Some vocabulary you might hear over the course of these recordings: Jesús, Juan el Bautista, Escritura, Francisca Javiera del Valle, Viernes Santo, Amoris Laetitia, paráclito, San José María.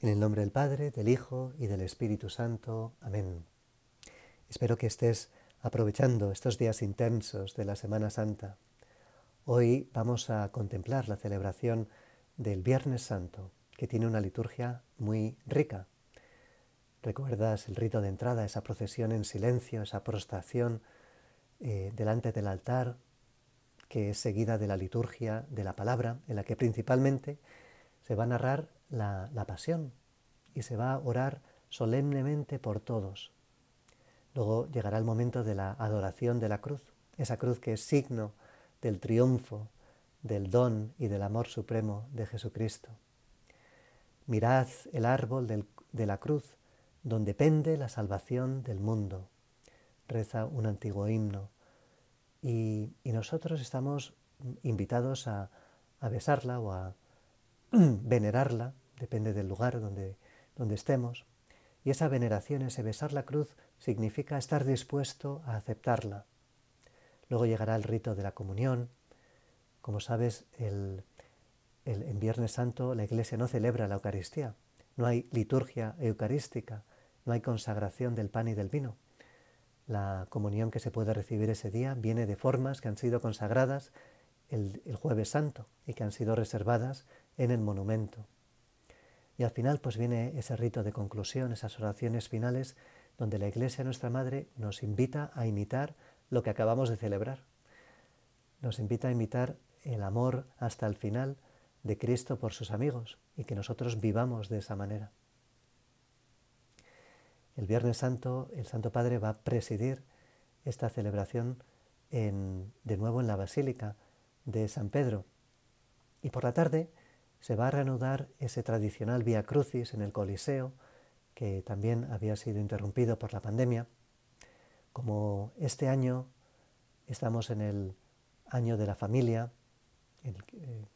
En el nombre del Padre, del Hijo y del Espíritu Santo. Amén. Espero que estés aprovechando estos días intensos de la Semana Santa. Hoy vamos a contemplar la celebración del Viernes Santo, que tiene una liturgia muy rica. ¿Recuerdas el rito de entrada, esa procesión en silencio, esa prostración delante del altar, que es seguida de la liturgia de la palabra, en la que principalmente se va a narrar la pasión y se va a orar solemnemente por todos? Luego llegará el momento de la adoración de la cruz, esa cruz que es signo del triunfo, del don y del amor supremo de Jesucristo. Mirad el árbol de la cruz, donde pende la salvación del mundo, reza un antiguo himno, y nosotros estamos invitados a besarla o a venerarla, depende del lugar donde estemos, y esa veneración, ese besar la cruz, significa estar dispuesto a aceptarla. Luego llegará el rito de la comunión. Como sabes, en Viernes Santo la Iglesia no celebra la Eucaristía, no hay liturgia eucarística, no hay consagración del pan y del vino. La comunión que se puede recibir ese día viene de formas que han sido consagradas el Jueves Santo y que han sido reservadas en el monumento. Y al final pues viene ese rito de conclusión, esas oraciones finales, donde la Iglesia, nuestra Madre, nos invita a imitar lo que acabamos de celebrar. Nos invita a imitar el amor hasta el final de Cristo por sus amigos y que nosotros vivamos de esa manera. El Viernes Santo, el Santo Padre va a presidir esta celebración de nuevo en la Basílica de San Pedro, y por la tarde se va a reanudar ese tradicional Vía Crucis en el Coliseo, que también había sido interrumpido por la pandemia. Como este año estamos en el año de la familia,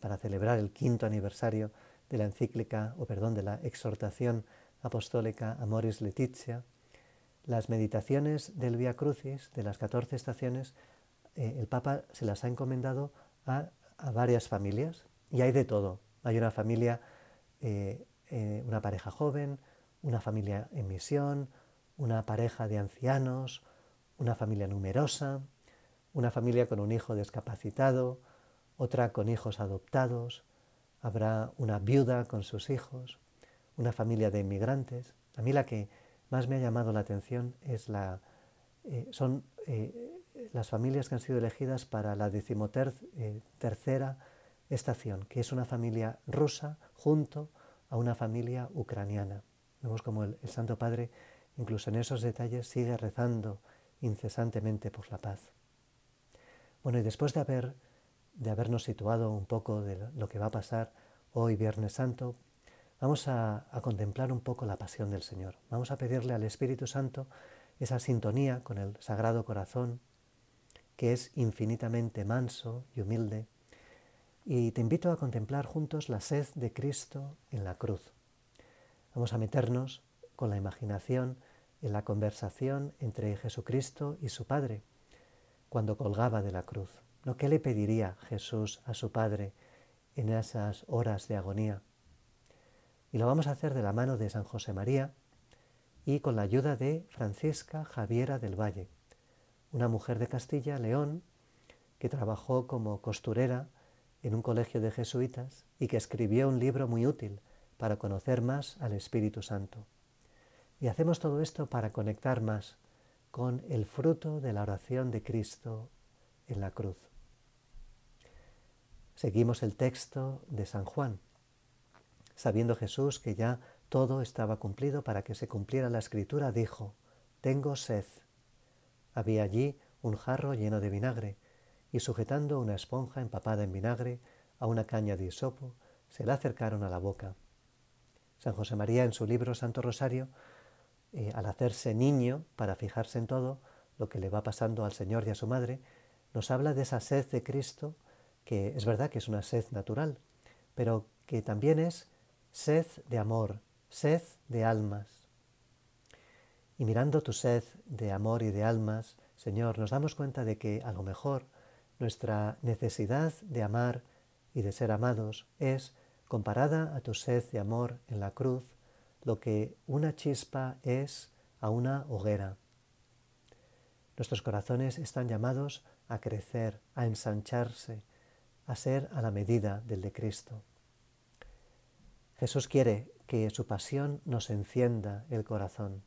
para celebrar el 5º aniversario de la exhortación apostólica Amoris Laetitia, las meditaciones del Vía Crucis, de las 14 estaciones, el Papa se las ha encomendado a varias familias, y hay de todo. Hay una familia, una pareja joven, una familia en misión, una pareja de ancianos, una familia numerosa, una familia con un hijo discapacitado, otra con hijos adoptados, habrá una viuda con sus hijos, una familia de inmigrantes. A mí la que más me ha llamado la atención es las familias que han sido elegidas para la 13ª estación, que es una familia rusa junto a una familia ucraniana. Vemos como el Santo Padre, incluso en esos detalles, sigue rezando incesantemente por la paz. Bueno, y después de habernos situado un poco de lo que va a pasar hoy, Viernes Santo, vamos a contemplar un poco la pasión del Señor. Vamos a pedirle al Espíritu Santo esa sintonía con el Sagrado Corazón, que es infinitamente manso y humilde. Y te invito a contemplar juntos la sed de Cristo en la cruz. Vamos a meternos con la imaginación en la conversación entre Jesucristo y su Padre cuando colgaba de la cruz. ¿No? ¿Qué le pediría Jesús a su Padre en esas horas de agonía? Y lo vamos a hacer de la mano de San José María y con la ayuda de Francisca Javiera del Valle, una mujer de Castilla, León, que trabajó como costurera en un colegio de jesuitas y que escribió un libro muy útil para conocer más al Espíritu Santo. Y hacemos todo esto para conectar más con el fruto de la oración de Cristo en la cruz. Seguimos el texto de San Juan. Sabiendo Jesús que ya todo estaba cumplido para que se cumpliera la Escritura, dijo: «Tengo sed». Había allí un jarro lleno de vinagre, y sujetando una esponja empapada en vinagre a una caña de hisopo, se la acercaron a la boca. San José María, en su libro Santo Rosario, al hacerse niño para fijarse en todo lo que le va pasando al Señor y a su Madre, nos habla de esa sed de Cristo, que es verdad que es una sed natural, pero que también es sed de amor, sed de almas. Y mirando tu sed de amor y de almas, Señor, nos damos cuenta de que a lo mejor nuestra necesidad de amar y de ser amados es, comparada a tu sed de amor en la cruz, lo que una chispa es a una hoguera. Nuestros corazones están llamados a crecer, a ensancharse, a ser a la medida del de Cristo. Jesús quiere que su pasión nos encienda el corazón.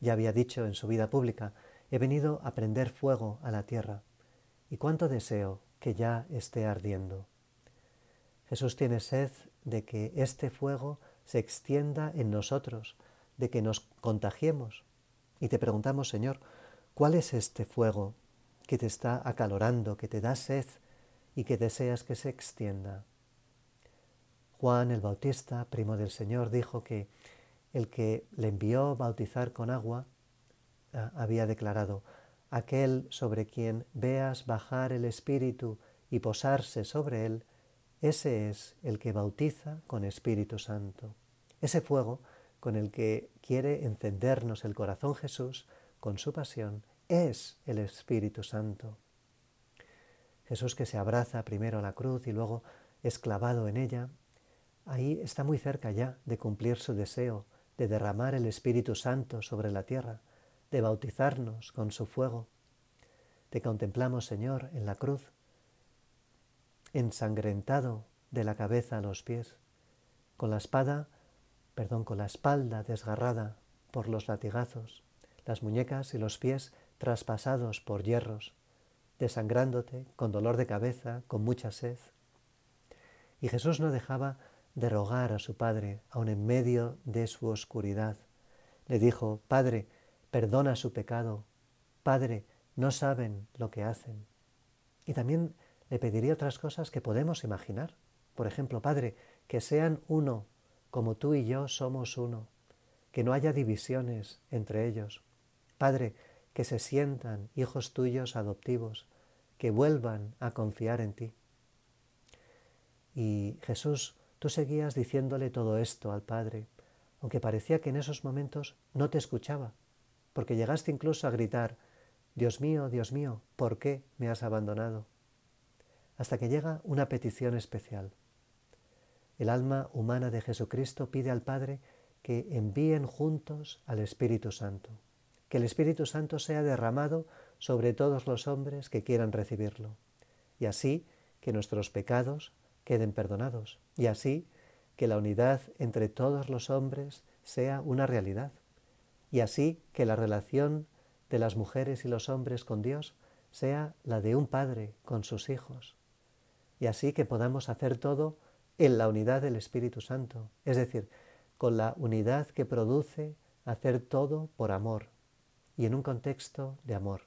Ya había dicho en su vida pública, he venido a prender fuego a la tierra, y cuánto deseo que ya esté ardiendo. Jesús tiene sed de que este fuego se extienda en nosotros, de que nos contagiemos. Y te preguntamos, Señor, ¿cuál es este fuego que te está acalorando, que te da sed y que deseas que se extienda? Juan el Bautista, primo del Señor, dijo que el que le envió bautizar con agua había declarado, aquel sobre quien veas bajar el Espíritu y posarse sobre él, ese es el que bautiza con Espíritu Santo. Ese fuego con el que quiere encendernos el corazón Jesús con su pasión es el Espíritu Santo. Jesús, que se abraza primero a la cruz y luego es clavado en ella, ahí está muy cerca ya de cumplir su deseo de derramar el Espíritu Santo sobre la tierra, de bautizarnos con su fuego. Te contemplamos, Señor, en la cruz, ensangrentado de la cabeza a los pies, con la espalda desgarrada por los latigazos, las muñecas y los pies traspasados por hierros, desangrándote con dolor de cabeza, con mucha sed. Y Jesús no dejaba de rogar a su Padre, aun en medio de su oscuridad. Le dijo, Padre, perdona su pecado. Padre, no saben lo que hacen. Y también le pediría otras cosas que podemos imaginar. Por ejemplo, Padre, que sean uno, como tú y yo somos uno. Que no haya divisiones entre ellos. Padre, que se sientan hijos tuyos adoptivos, que vuelvan a confiar en ti. Y Jesús, tú seguías diciéndole todo esto al Padre, aunque parecía que en esos momentos no te escuchaba, porque llegaste incluso a gritar, Dios mío, ¿por qué me has abandonado? Hasta que llega una petición especial. El alma humana de Jesucristo pide al Padre que envíen juntos al Espíritu Santo, que el Espíritu Santo sea derramado sobre todos los hombres que quieran recibirlo, y así que nuestros pecados queden perdonados, y así que la unidad entre todos los hombres sea una realidad. Y así que la relación de las mujeres y los hombres con Dios sea la de un padre con sus hijos. Y así que podamos hacer todo en la unidad del Espíritu Santo, es decir, con la unidad que produce hacer todo por amor y en un contexto de amor.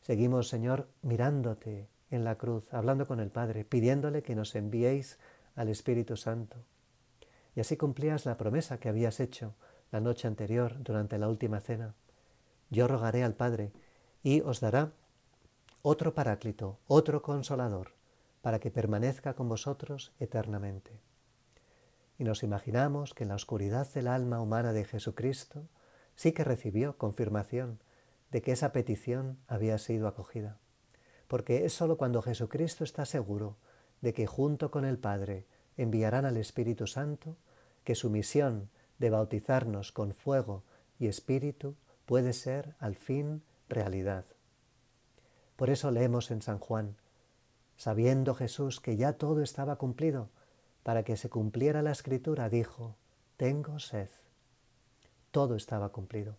Seguimos, Señor, mirándote en la cruz, hablando con el Padre, pidiéndole que nos enviéis al Espíritu Santo. Y así cumplías la promesa que habías hecho la noche anterior, durante la última cena. Yo rogaré al Padre y os dará otro paráclito, otro consolador, para que permanezca con vosotros eternamente. Y nos imaginamos que en la oscuridad del alma humana de Jesucristo sí que recibió confirmación de que esa petición había sido acogida. Porque es sólo cuando Jesucristo está seguro de que junto con el Padre enviarán al Espíritu Santo que su misión de bautizarnos con fuego y espíritu puede ser al fin realidad. Por eso leemos en San Juan, sabiendo Jesús que ya todo estaba cumplido, para que se cumpliera la Escritura, dijo, tengo sed. Todo estaba cumplido.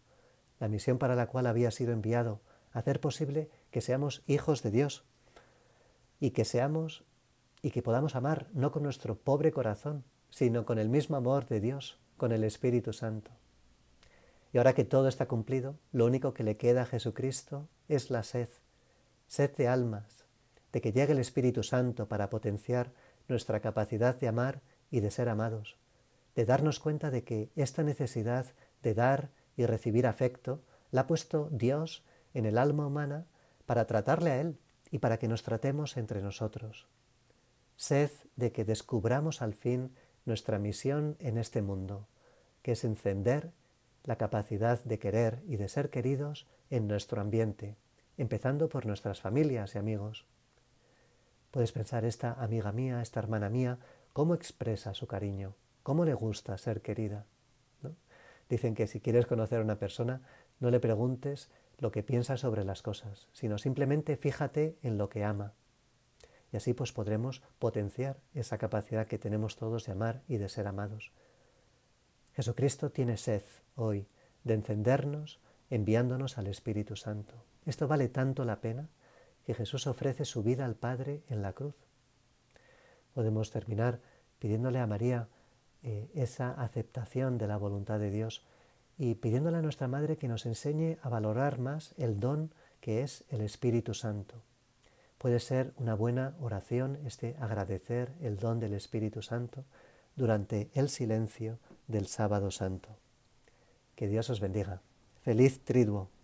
La misión para la cual había sido enviado, hacer posible que seamos hijos de Dios y que podamos amar, no con nuestro pobre corazón, sino con el mismo amor de Dios, con el Espíritu Santo. Y ahora que todo está cumplido, lo único que le queda a Jesucristo es la sed, sed de almas, de que llegue el Espíritu Santo para potenciar nuestra capacidad de amar y de ser amados, de darnos cuenta de que esta necesidad de dar y recibir afecto la ha puesto Dios en el alma humana para tratarle a Él y para que nos tratemos entre nosotros. Sed de que descubramos al fin nuestra misión en este mundo, que es encender la capacidad de querer y de ser queridos en nuestro ambiente, empezando por nuestras familias y amigos. Puedes pensar, esta amiga mía, esta hermana mía, ¿cómo expresa su cariño? ¿Cómo le gusta ser querida? ¿No? Dicen que si quieres conocer a una persona, no le preguntes lo que piensa sobre las cosas, sino simplemente fíjate en lo que ama. Y así pues podremos potenciar esa capacidad que tenemos todos de amar y de ser amados. Jesucristo tiene sed hoy de encendernos enviándonos al Espíritu Santo. Esto vale tanto la pena que Jesús ofrece su vida al Padre en la cruz. Podemos terminar pidiéndole a María esa aceptación de la voluntad de Dios y pidiéndole a nuestra Madre que nos enseñe a valorar más el don que es el Espíritu Santo. Puede ser una buena oración agradecer el don del Espíritu Santo durante el silencio del Sábado Santo. Que Dios os bendiga. ¡Feliz Triduo!